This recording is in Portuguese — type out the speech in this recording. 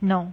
No.